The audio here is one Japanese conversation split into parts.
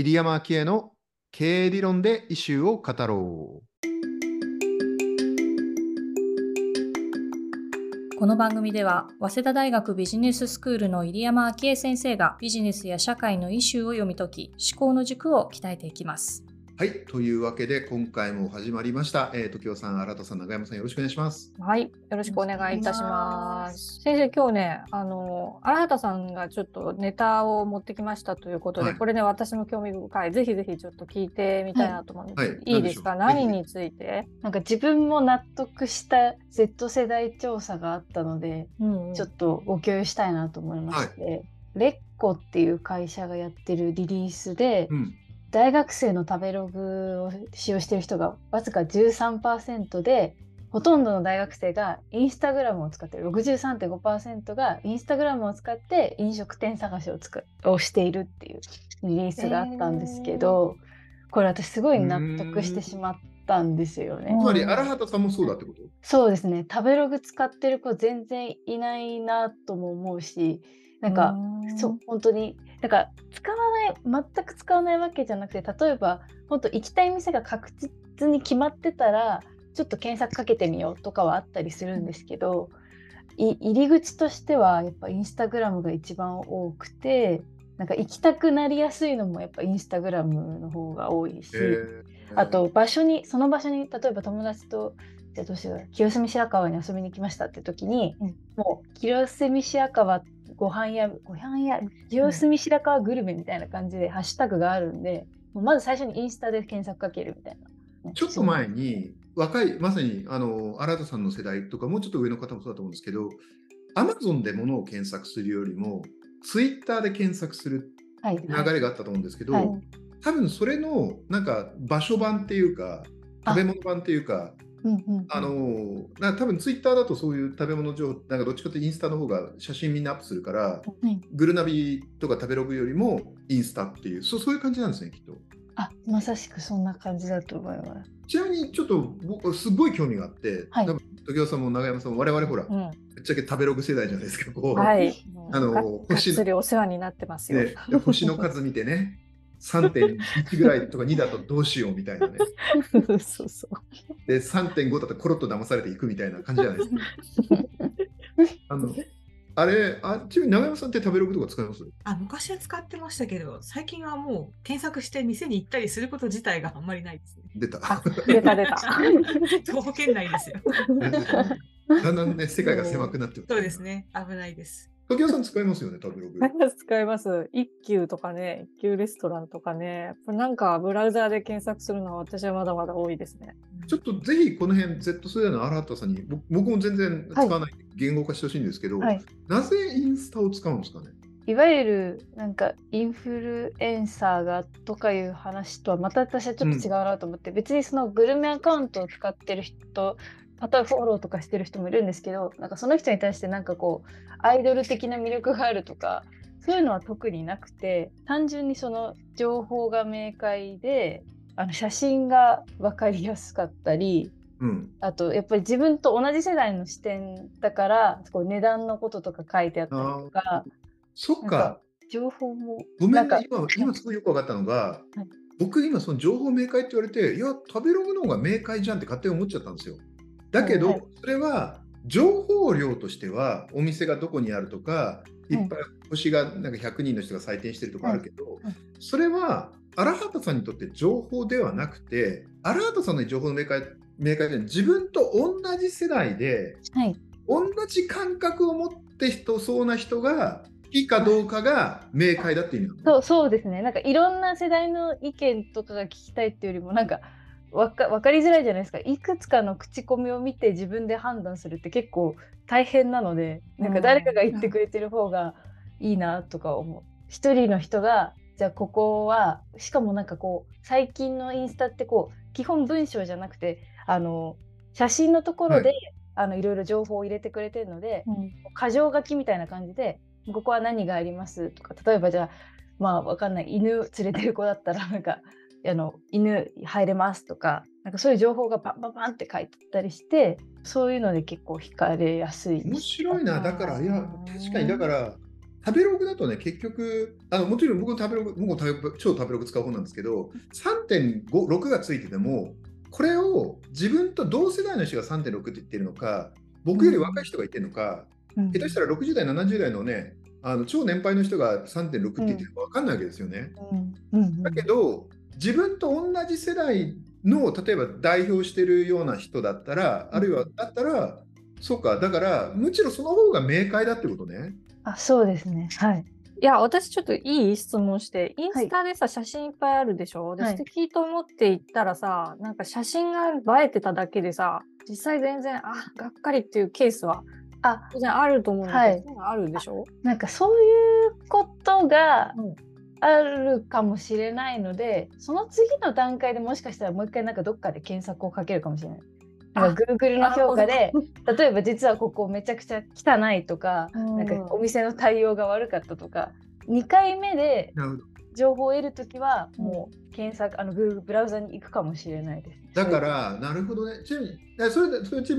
入山章栄の経営理論でイシューを語ろう。この番組では、早稲田大学ビジネススクールの入山章栄先生がビジネスや社会のイシューを読み解き、思考の軸を鍛えていきます。はい、というわけで今回も始まりました。時生さん、新田さん、永山さん、よろしくお願いします。はい、よろしくお願いいたします。先生、今日ね、新田さんがちょっとネタを持ってきましたということで、はい、これね、私も興味深い。ぜひちょっと聞いてみたいなと思うんですけど、はい、いいですか？何について？なんか自分も納得した Z 世代調査があったので、ちょっとご共有したいなと思いまして、はい、レッコっていう会社がやってるリリースで、大学生の食べログを使用している人がわずか 13% で、ほとんどの大学生がインスタグラムを使って 63.5% がインスタグラムを使って飲食店探しをしているっていうリリースがあったんですけど、これ私すごい納得してしまったんですよね。つまり荒畑さんもそうだってこと？そうですね。食べログ使ってる子全然いないなとも思うし、なんか本当にだから全く使わないわけじゃなくて、例えば本当行きたい店が確実に決まってたらちょっと検索かけてみようとかはあったりするんですけど、入り口としてはやっぱインスタグラムが一番多くて、なんか行きたくなりやすいのもやっぱインスタグラムの方が多いし、あとその場所に例えば友達とどうしよう、清澄白河に遊びに来ましたって時に、もう清澄白河ってご飯屋清澄白河グルメみたいな感じでハッシュタグがあるんで、もうまず最初にインスタで検索かけるみたいな。ちょっと前に若い、まさに新田さんの世代とか、もうちょっと上の方もそうだと思うんですけど、 Amazon で物を検索するよりも Twitter で検索する流れがあったと思うんですけど、多分それのなんか場所版っていうか食べ物版っていうか、多分ツイッターだとそういう食べ物情報なんかどっちかというとインスタの方が写真みんなアップするから、グルナビとか食べログよりもインスタっていう、そういう感じなんですね、きっと。あ、まさしくそんな感じだと思います。ちなみにちょっと僕すごい興味があって、多分時生さんも永山さんも我々ほら、ぶっちゃけ食べログ世代じゃないですか。がっつりお世話になってますよ、ね、星の数見てね3.1 ぐらいとか2だとどうしようみたいなねそうで 3.5 だとコロッと騙されていくみたいな感じじゃないですか。ちなみに永山さんって食べログとか使います？昔は使ってましたけど、最近はもう検索して店に行ったりすること自体があんまりないですね。出た徒歩圏内ですよだんだんね、世界が狭くなってます。そうですね、危ないです。時生さん使いますよね、食べログ。使います。一休とかね、一休レストランとかね、なんかブラウザーで検索するのは私はまだまだ多いですね。ちょっとぜひこの辺 Z 世代の荒畑さんに、僕も全然使わない、言語化してほしいんですけど、なぜインスタを使うんですかね。いわゆるなんかインフルエンサーがとかいう話とはまた私はちょっと違うなと思って、別にそのグルメアカウントを使ってる人、またフォローとかしてる人もいるんですけど、なんかその人に対してなんかこうアイドル的な魅力があるとかそういうのは特になくて、単純にその情報が明快で、写真が分かりやすかったり、あとやっぱり自分と同じ世代の視点だから、こう値段のこととか書いてあったりとか。そっか、情報もごめんね、今すごいよく分かったのが、僕今その情報明快って言われて、いや食べログの方が明快じゃんって勝手に思っちゃったんですよ。だけどそれは情報量としてはお店がどこにあるとか、いっぱい星がなんか100人の人が採点してるとかあるけど、それは荒畑さんにとって情報ではなくて、荒畑さんの情報の明快で自分と同じ世代で同じ感覚を持ってそうな人がいいかどうかが明快だっていう意味なの？そうですね。なんかいろんな世代の意見とかが聞きたいっていうよりも、なんか分かりづらいじゃないですか。いくつかの口コミを見て自分で判断するって結構大変なので、なんか誰かが言ってくれてる方がいいなとか思う。一人の人がじゃあここは、しかもなんかこう最近のインスタってこう基本文章じゃなくて、写真のところで、いろいろ情報を入れてくれてるので、箇条書きみたいな感じで、ここは何がありますとか、例えばじゃあわかんない、犬連れてる子だったらなんか犬入れますとか、なんかそういう情報がバンって書いてたりして、そういうので結構惹かれやすい。面白いな。だからいや確かに、だから食べログだとね、結局もちろん僕の食べログ、僕も超食べログ使う方なんですけど、 3.6 がついてても、これを自分と同世代の人が 3.6 って言ってるのか、僕より若い人が言ってるのか、うん、下手したら60代70代のね、超年配の人が 3.6 って言ってるのか分かんないわけですよね、うんうんうんうん、だけど自分と同じ世代の例えば代表してるような人だったら、あるいはだったら、そうか、だからむしろその方が明快だってことね。あ、そうですね、はい。いや、私ちょっといい質問して、インスタでさ、はい、写真いっぱいあるでしょ、私的にと思っていったらさ、なんか写真が映えてただけでさ、実際全然がっかりっていうケースは当然あると思うんですけど、はい、あるでしょ。なんかそういうことがあるかもしれないので、その次の段階でもしかしたらもう一回なんかどっかで検索をかけるかもしれない。Google の評価で、例えば実はここめちゃくちゃ汚いとか、なんかお店の対応が悪かったとか、2回目で情報を得るときはもう検索、Google ブラウザに行くかもしれないです。だからなるほどね。ちなみにそれ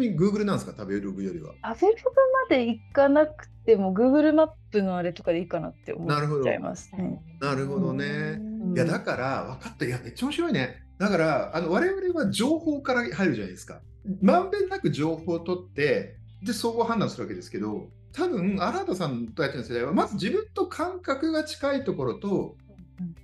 Google なんですか、食べログよりは。食べログまで行かなくても Google マップのあれとかでいいかなって思っちゃいますね。なるほどね。いや、だから分かった。いや、めっちゃ面白いね。だから我々は情報から入るじゃないですか。まんべんなく情報を取って、で、総合判断するわけですけど、多分、新田さんと相手の世代は、まず自分と感覚が近いところと、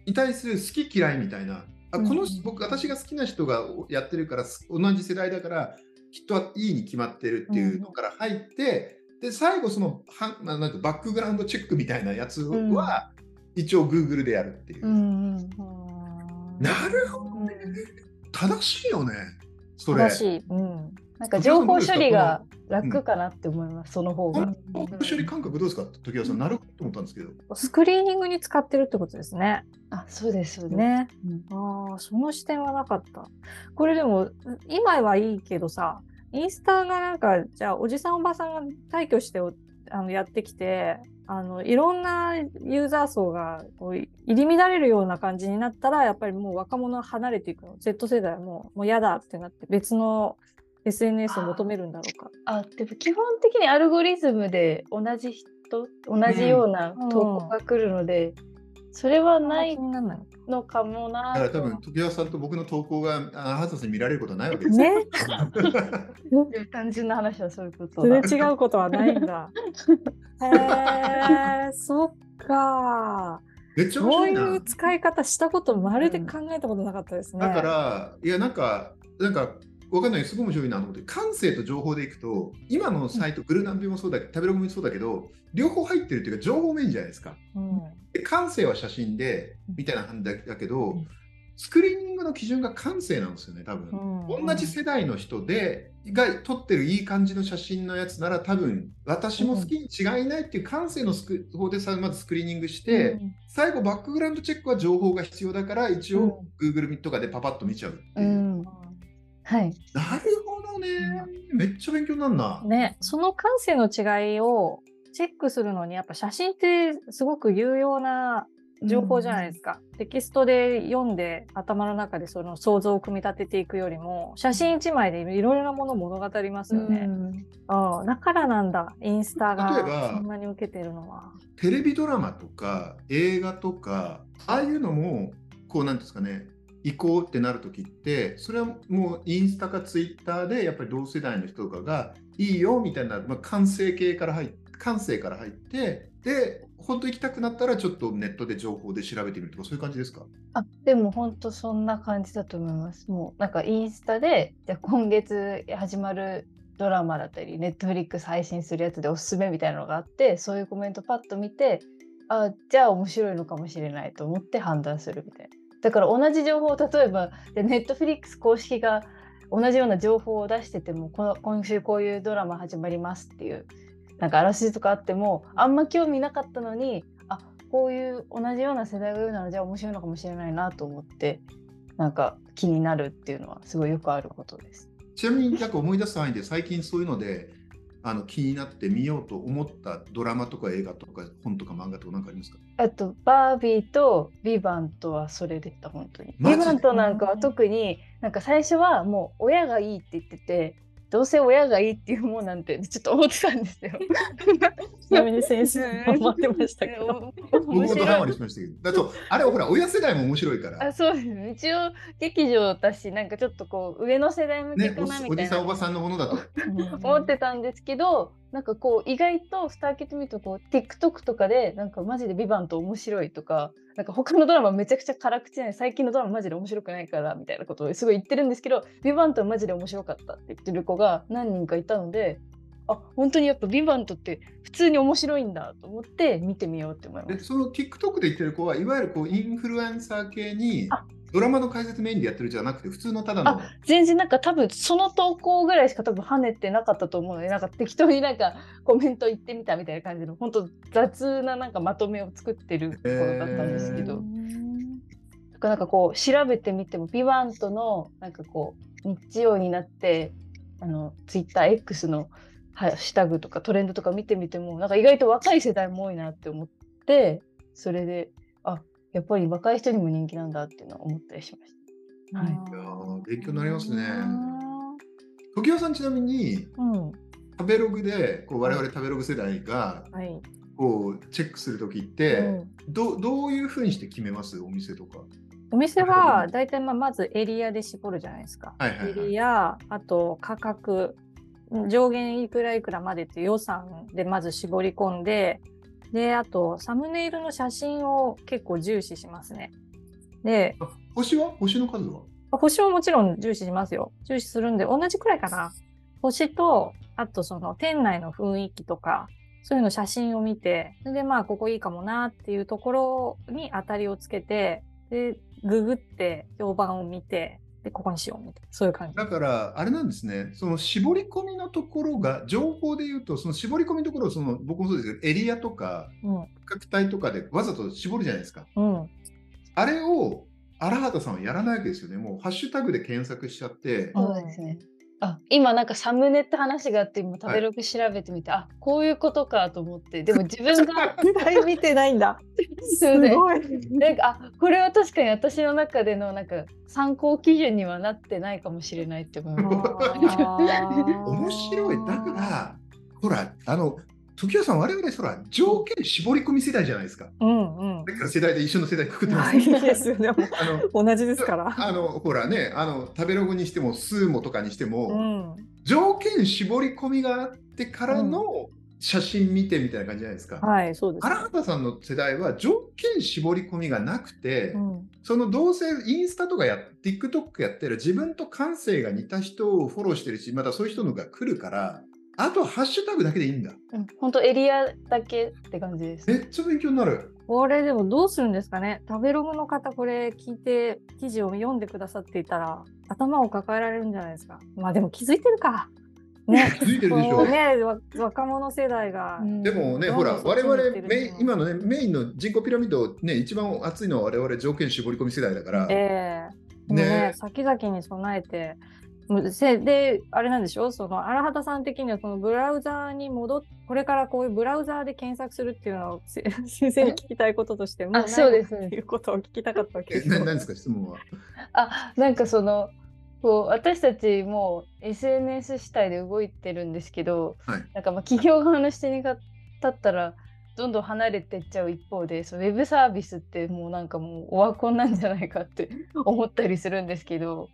に対する好き嫌いみたいな、私が好きな人がやってるから、同じ世代だから、きっといいに決まってるっていうのから入って、で、最後、そのなんかバックグラウンドチェックみたいなやつは、一応、Google でやるっていう。なるほどね。正しいよね。それしい、うん、なんか情報処理が楽かなって思います、その方が。情報処理感覚どうですか、時田さん。なるほどと思ったんですけど、スクリーニングに使ってるってことですね。あ、そうですよね、うん、その視点はなかった。これでも今はいいけどさ、インスタがなんか、じゃあおじさんおばさんが退去してやってきて、いろんなユーザー層がこう入り乱れるような感じになったら、やっぱりもう若者は離れていくの。 Z 世代はもうやだってなって別の SNS を求めるんだろうか。でも基本的にアルゴリズムで同じ人、同じような投稿が来るので、それはないのかもな。だから多分時田さんと僕の投稿がハトさんに見られることはないわけですね。単純な話はそういうことだ。それ違うことはないんだ。へえ、そっか。そういう使い方したことまるで考えたことなかったですね。だからいや、なんかわかんない、すごい面白いなと思って、感性と情報でいくと、今のサイト、グルナンビもそうだけど、食べログもそうだけど、両方入ってるっていうか、情報面じゃないですか、うん、で感性は写真でみたいな感じだけど、スクリーニングの基準が感性なんですよね、多分、うん、同じ世代の人でが撮ってるいい感じの写真のやつなら、多分私も好きに違いないっていう感性の方でさ、まずスクリーニングして、うん、最後バックグラウンドチェックは情報が必要だから、一応 Google とかでパパッと見ちゃうっていう、うんうん、はい、なるほどね、うん、めっちゃ勉強になるな、ね、その感性の違いをチェックするのに、やっぱ写真ってすごく有用な情報じゃないですか、うん、テキストで読んで頭の中でその想像を組み立てていくよりも、写真1枚でいろいろなものを物語りますよね、うん、だからなんだ、インスタがそんなに受けてるのは。テレビドラマとか映画とか、ああいうのもこう、なんですかね、行こうってなるときって、それはもうインスタかツイッターでやっぱり同世代の人とかがいいよみたいな、感性から入って、で本当行きたくなったらちょっとネットで情報で調べてみるとか、そういう感じですか。でも本当そんな感じだと思います。もうなんかインスタで、じゃあ今月始まるドラマだったり、ネットフリックス配信するやつでおすすめみたいなのがあって、そういうコメントパッと見て、じゃあ面白いのかもしれないと思って判断するみたいな。だから同じ情報を、例えばネットフリックス公式が同じような情報を出してても、今週こういうドラマ始まりますっていう、なんかあらすじとかあっても、あんま興味なかったのに、こういう同じような世代が言うなら、じゃあ面白いのかもしれないなと思って、なんか気になるっていうのはすごいよくあることです。ちなみに、なんか思い出す範囲で最近そういうので気になって見ようと思ったドラマとか映画とか本とか漫画とか何かありますか？バービーとヴィヴァントはそれでした。本当にヴィヴァントなんかは特に、なんか最初はもう親がいいって言ってて、どうせ親がいいっていうもんなんてちょっと思ってたんですよ。ちなみに先生も待ってましたけど僕もドハマりしましたけど、だとあれほら親世代も面白いから。あ、そうですね、一応劇場だしなんかちょっとこう上の世代向けかなみたいな、ね、おじさんおばさんのものだと思ってたんですけど、なんかこう意外と蓋開けてみるとこう TikTok とかでなんかマジでビバンと面白いとか、なんか他のドラマめちゃくちゃ辛口なのに最近のドラママジで面白くないからみたいなことをすごい言ってるんですけど、ビバントマジで面白かったって言ってる子が何人かいたので、あ、本当にやっぱビバントって普通に面白いんだと思って見てみようって思います。でその TikTok で言ってる子はいわゆるこうインフルエンサー系にドラマの解説メインでやってるじゃなくて普通のただの、あ、全然なんか多分その投稿ぐらいしか多分跳ねてなかったと思うので、なんか適当になんかコメント言ってみたみたいな感じの本当雑ななんかまとめを作ってる子だったんですけど、なんかこう調べてみてもビバントのなんかこう日曜になってTwitterX のハッシュタグとかトレンドとか見てみてもなんか意外と若い世代も多いなって思って、それであやっぱり若い人にも人気なんだっていうのは思ったりしました。はい、いや勉強になりますね。時代さんちなみに、うん、食べログでこう我々食べログ世代が、はい、こうチェックするときって、うん、どういうふうにして決めますお店とか。お店はだいたいまずエリアで絞るじゃないですか、はいはいはい、エリアあと価格上限いくらいくらまでっていう予算でまず絞り込んで、であとサムネイルの写真を結構重視しますね。で星は星の数は星はもちろん重視しますよ。重視するんで同じくらいかな。星とあとその店内の雰囲気とかそういうの写真を見て、でまあここいいかもなっていうところに当たりをつけて、でググって評判を見て、でここにしようみたいな、そういう感じだからあれなんですね。その絞り込みのところが情報で言うとその絞り込みのところをその僕もそうですけどエリアとか価格帯とかでわざと絞るじゃないですか、うん、あれを荒畑さんはやらないわけですよね。もうハッシュタグで検索しちゃって、うん、そうですね。あ今なんかサムネって話があって今食べログ調べてみて、はい、あこういうことかと思って、でも自分が絶対見てないんだすごいなんかあこれは確かに私の中でのなんか参考基準にはなってないかもしれないって思い面白い。だからほら時代さん我々そら条件絞り込み世代じゃないですか、うんうん、だから世代で一緒の世代くくってますね。ないですよね同じですから。ほらね食べログにしてもスーモとかにしても、うん、条件絞り込みがあってからの写真見てみたいな感じじゃないですか、うん、はいそうです。荒畑さんの世代は条件絞り込みがなくて、うん、そのどうせインスタとかTikTok やってる自分と感性が似た人をフォローしてるしまたそういう人のが来るからあとハッシュタグだけでいいんだ。本当、うん、エリアだけって感じです。めっちゃ勉強になる。これでもどうするんですかね。食べログの方これ聞いて記事を読んでくださっていたら頭を抱えられるんじゃないですか。まあでも気づいてるか。ね、気づいてるでしょうね。若者世代が。でもねほら我々今のねメインの人口ピラミッドね一番熱いのは我々条件絞り込み世代だから。ね先々に備えて。であれなんでしょうその荒畑さん的にはそのブラウザーにこれからこういうブラウザーで検索するっていうのを先生に聞きたいこととしてもないっていうことを聞きたかったわけです。何ですか質問は。あなんかそのこう私たちも SNS 主体で動いてるんですけど、はい、なんかまあ企業側の視点に立ったらどんどん離れていっちゃう一方でそのウェブサービスってもうなんかもうオワコンなんじゃないかって思ったりするんですけど。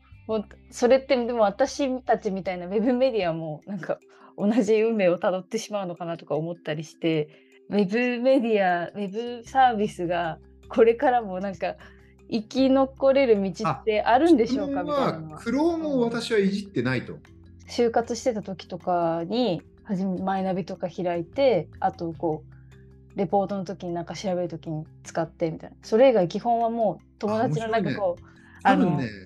それってでも私たちみたいなウェブメディアもなんか同じ運命をたどってしまうのかなとか思ったりして、ウェブメディアウェブサービスがこれからもなんか生き残れる道ってあるんでしょうかみたいな。クロームを私はいじってないと、うん、就活してた時とかにマイナビとか開いてあとこうレポートの時になんか調べる時に使ってみたいな。それ以外基本はもう友達のなんかこう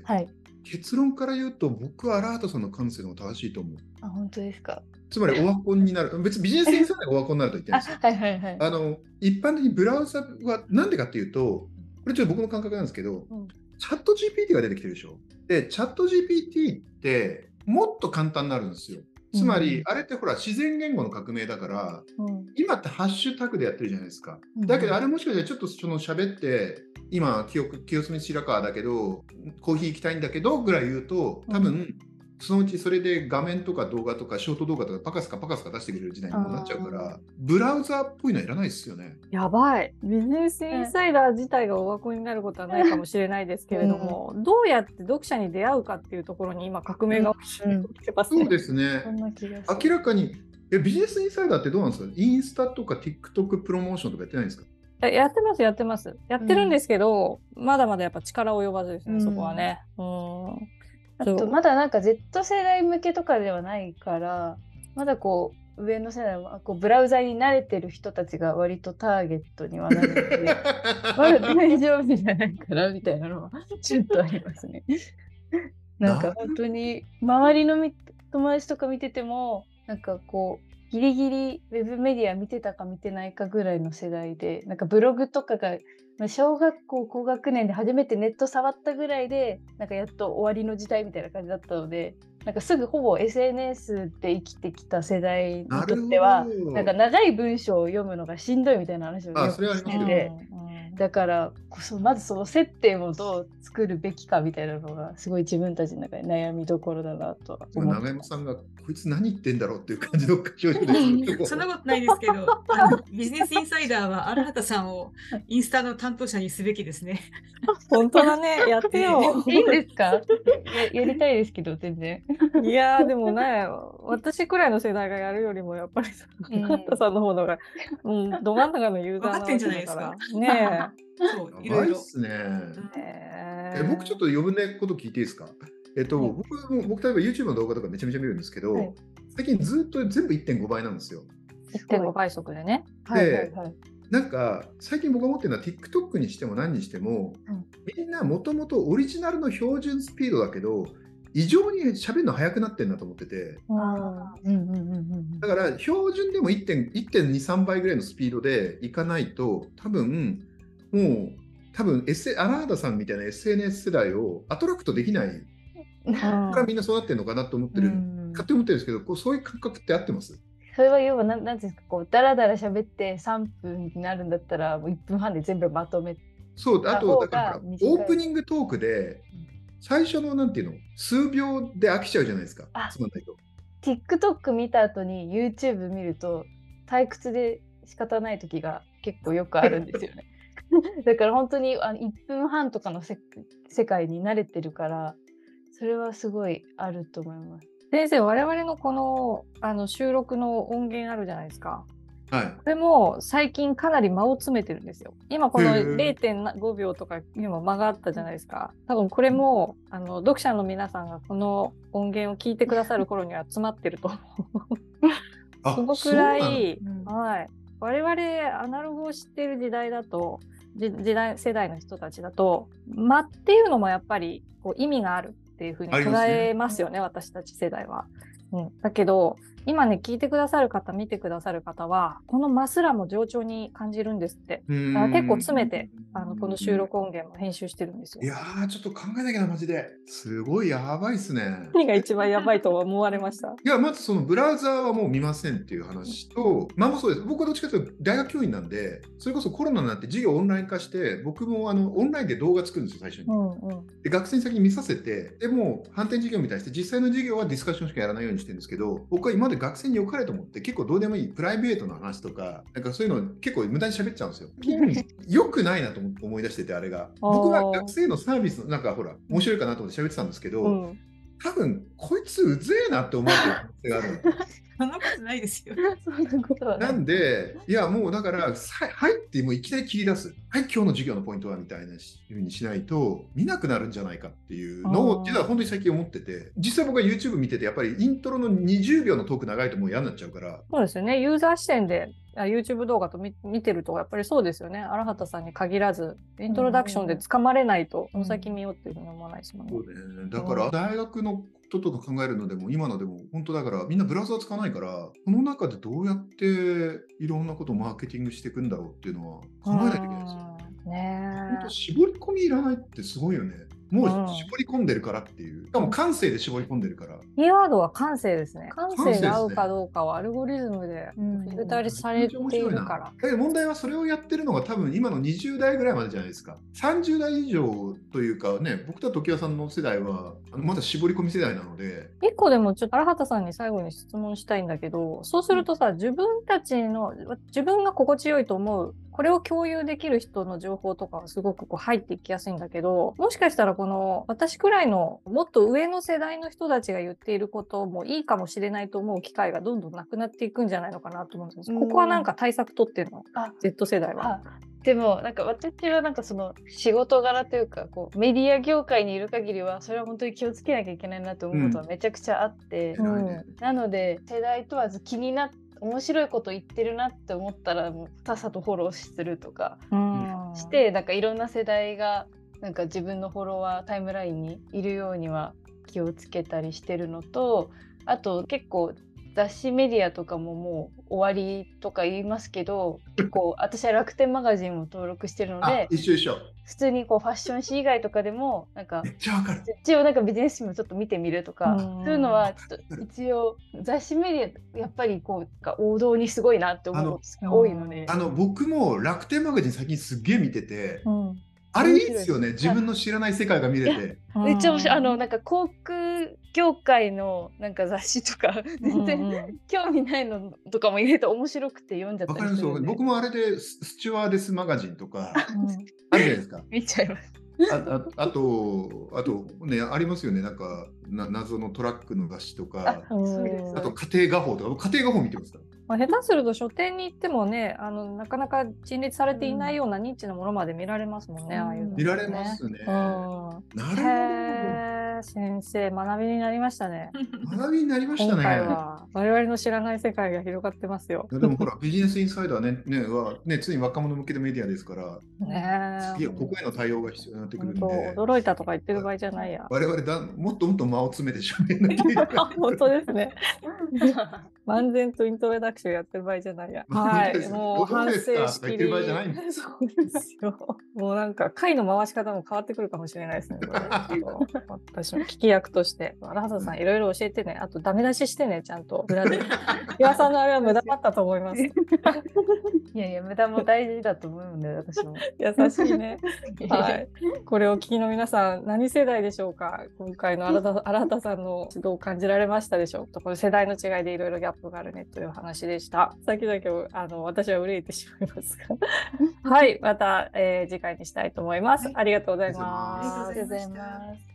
はい結論から言うと僕は荒畑さんの感性の方が正しいと思う。あ本当ですか。つまりオワコンになる別にビジネスにするのがオワコンになると言ってるんですよはいはい、はい、一般的にブラウザはなんでかっていうとこれちょっと僕の感覚なんですけど、うん、チャット GPT が出てきてるでしょ。でチャット GPT ってもっと簡単になるんですよ。つまり、うん、あれってほら自然言語の革命だから、うん、今ってハッシュタグでやってるじゃないですか、うん、だけどあれもしかしたらちょっとその喋って今清澄白河だけどコーヒー行きたいんだけどぐらい言うと多分、うん、そのうちそれで画面とか動画とかショート動画とかパカスカパカスカ出してくれる時代にもなっちゃうから、ブラウザーっぽいのいらないですよね。やばい。ビジネスインサイダー自体がオワコンになることはないかもしれないですけれども、うん、どうやって読者に出会うかっていうところに今革命が起きてますね。そうですね。そんな気がする。明らかにビジネスインサイダーってどうなんですか？インスタとか TikTok プロモーションとかやってないんですか？やってます、やってます、やってるんですけど、うん、まだまだやっぱ力及ばずですね、うん、そこはね、うん、あとまだなんか Z 世代向けとかではないから、まだこう上の世代はこうブラウザに慣れてる人たちが割とターゲットにはなるのでまだ大丈夫じゃないからみたいなのはちょっとありますねなんか本当に周りの友達とか見ててもなんかこうギリギリウェブメディア見てたか見てないかぐらいの世代で、なんかブログとかが小学校高学年で初めてネット触ったぐらいでなんかやっと終わりの時代みたいな感じだったので、なんかすぐほぼ SNS で生きてきた世代にとってはなんか長い文章を読むのがしんどいみたいな話をよくしてて、だからまずその接点をどう作るべきかみたいなのがすごい自分たちの中で悩みどころだなと思って。長山さんがこいつ何言ってんだろうっていう感じの表情ですそんなことないですけどビジネスインサイダーは荒畑さんをインスタの担当者にすべきですね本当だね、やってよいいんですかやりたいですけど全然いやでもね、私くらいの世代がやるよりもやっぱり荒畑さんの方のが、うん、ど真ん中のユーザーなわけだからねえそういろいろですね。僕ちょっと余分なこと聞いていいですか？僕例えば YouTube の動画とかめちゃめちゃ見るんですけど、はい、最近ずっと全部 1.5 倍なんですよ。 1.5 倍速でね。で、はいはいはい、なんか最近僕が思ってるのは TikTok にしても何にしても、うん、みんなもともとオリジナルの標準スピードだけど異常に喋るの早くなってるなと思ってて、だから標準でも 1.23 倍ぐらいのスピードでいかないと多分荒畑さんみたいな SNS 世代をアトラクトできないからみんなそうなってるのかなと思ってる、勝手に思ってるんですけど、こうそういう感覚って合ってます？それは要はなんですか、こうダラダラ喋って3分になるんだったらもう1分半で全部まとめて、そうあとだからオープニングトークで最初のなんていうの数秒で飽きちゃうじゃないですか。つまんないと TikTok 見た後に YouTube 見ると退屈で仕方ない時が結構よくあるんですよねだから本当に1分半とかの世界に慣れてるから、それはすごいあると思います。先生、我々のこの、収録の音源あるじゃないですか。はい、これも最近かなり間を詰めてるんですよ。今この 0.5 秒とか今間があったじゃないですか。多分これも読者の皆さんがこの音源を聞いてくださる頃には詰まってると思うそのくらい、はい、我々アナログを知ってる時代だと世代の人たちだと間っていうのもやっぱりこう意味があるっていうふうに捉えますよね、私たち世代は。だけど今ね、聞いてくださる方見てくださる方はこの間すらも冗長に感じるんですって。だから結構詰めてこの収録音源も編集してるんですよ。いやーちょっと考えなきゃな、マジですごいやばいっすね。何が一番やばいと思われましたいや、まずそのブラウザーはもう見ませんっていう話と、まあもうそうです。僕はどっちかというと大学教員なんで、それこそコロナになって授業オンライン化して、僕もオンラインで動画作るんですよ最初に、で学生に先に見させて、でもう反転授業みたいにして実際の授業はディスカッションしかやらないようにしてるんですけど、僕は今まで学生に良かれと思って結構どうでもいいプライベートの話とかなんかそういうの結構無駄に喋っちゃうんですよ良くないなと思い出してて、あれが僕は学生のサービスのなんかほら面白いかなと思って喋ってたんですけど、多分こいつうぜえなって思う可能性があるそんなことないですよそんなことはない。なんでいやもうだから入ってもういきなり切り出す、はい今日の授業のポイントはみたいな風にしないと見なくなるんじゃないかっていうのを実は本当に最近思ってて、実際僕は YouTube 見ててやっぱりイントロの20秒のトーク長いともう嫌になっちゃうから。そうですよね、ユーザー視点でYouTube 動画と見てるとやっぱりそうですよね。荒畑さんに限らずイントロダクションでつかまれないとこの先見ようっていうふうに思わないですもんね。そうね、だから大学のこととか考えるのでも今のでも本当だからみんなブラウザー使わないから、この中でどうやっていろんなことをマーケティングしていくんだろうっていうのは考えないといけないですよね。本当絞り込みいらないってすごいよね。もう絞り込んでるからっていう、しかも感性で絞り込んでるから、キーワードは感性ですね。感性が合うかどうかはアルゴリズムでフィルターされているから。だけど問題はそれをやってるのが多分今の20代ぐらいまでじゃないですか。30代以上というかね、僕と常盤さんの世代はまだ絞り込み世代なので。1個でもちょっと荒畑さんに最後に質問したいんだけど、そうするとさ、自分たちの自分が心地よいと思う、これを共有できる人の情報とかはすごくこう入っていきやすいんだけど、もしかしたらこの私くらいのもっと上の世代の人たちが言っていることもいいかもしれないと思う機会がどんどんなくなっていくんじゃないのかなと思うんです。ここはなんか対策取ってんの？ Z 世代は。でもなんか私はなんかその仕事柄というか、こうメディア業界にいる限りはそれは本当に気をつけなきゃいけないなと思うことはめちゃくちゃあって、なので世代問わず気になって面白いこと言ってるなって思ったらもうさっさとフォローするとかして、なんかいろんな世代がなんか自分のフォロワータイムラインにいるようには気をつけたりしてるのと、あと結構雑誌メディアとかももう終わりとか言いますけど、結構私は楽天マガジンも登録してるので、一緒普通にこうファッション誌以外とかでもなんか一応なんかビジネス誌もちょっと見てみるとか、そういうのはちょっと一応雑誌メディアやっぱりこう王道にすごいなって思うことが多いので、僕も楽天マガジン最近すげえ見てて、あれいいですよね、自分の知らない世界が見れて。めっちゃ面白い。なんか航空業界のなんか雑誌とか全然興味ないのとかも入れて面白くて読んじゃったりするんで。わかります。僕もあれでスチュワーデスマガジンとかあるじゃないですか。見ちゃいます。あとね、ありますよね、なんか謎のトラックの雑誌とか、あと家庭画報とか、家庭画報見てますか？下手すると書店に行ってもね、なかなか陳列されていないようなニッチなものまで見られますもんね、ああいうのね。見られますね。なるほど。先生、学びになりましたね。学びになりましたね。今回は我々の知らない世界が広がってますよ。でもほら、ビジネスインサイダーね、ついに若者向けのメディアですから、次はここへの対応が必要になってくるんで。驚いたとか言ってる場合じゃないや。我々もっともっと間を詰めてしゃべんなきゃいけない。本当ですね。漫然とイントロダクションやってる場合じゃないや。はい、もう反省しきり。そうですよ。もうなんか会の回し方も変わってくるかもしれないですね。私も聞き役として、荒畑さんいろいろ教えてね。あとダメ出ししてね、ちゃんと裏で。岩さんのあれは無駄だったと思います。いやいや、無駄も大事だと思うんで、私も。優しいね。はい。これを聞きの皆さん、何世代でしょうか。今回の荒畑さんのどう感じられましたでしょうか。この世代の違いでいろいろギャップがあるねという話でした。先々私は憂えてしまいますがはい、また、次回にしたいと思います。ありがとうございます。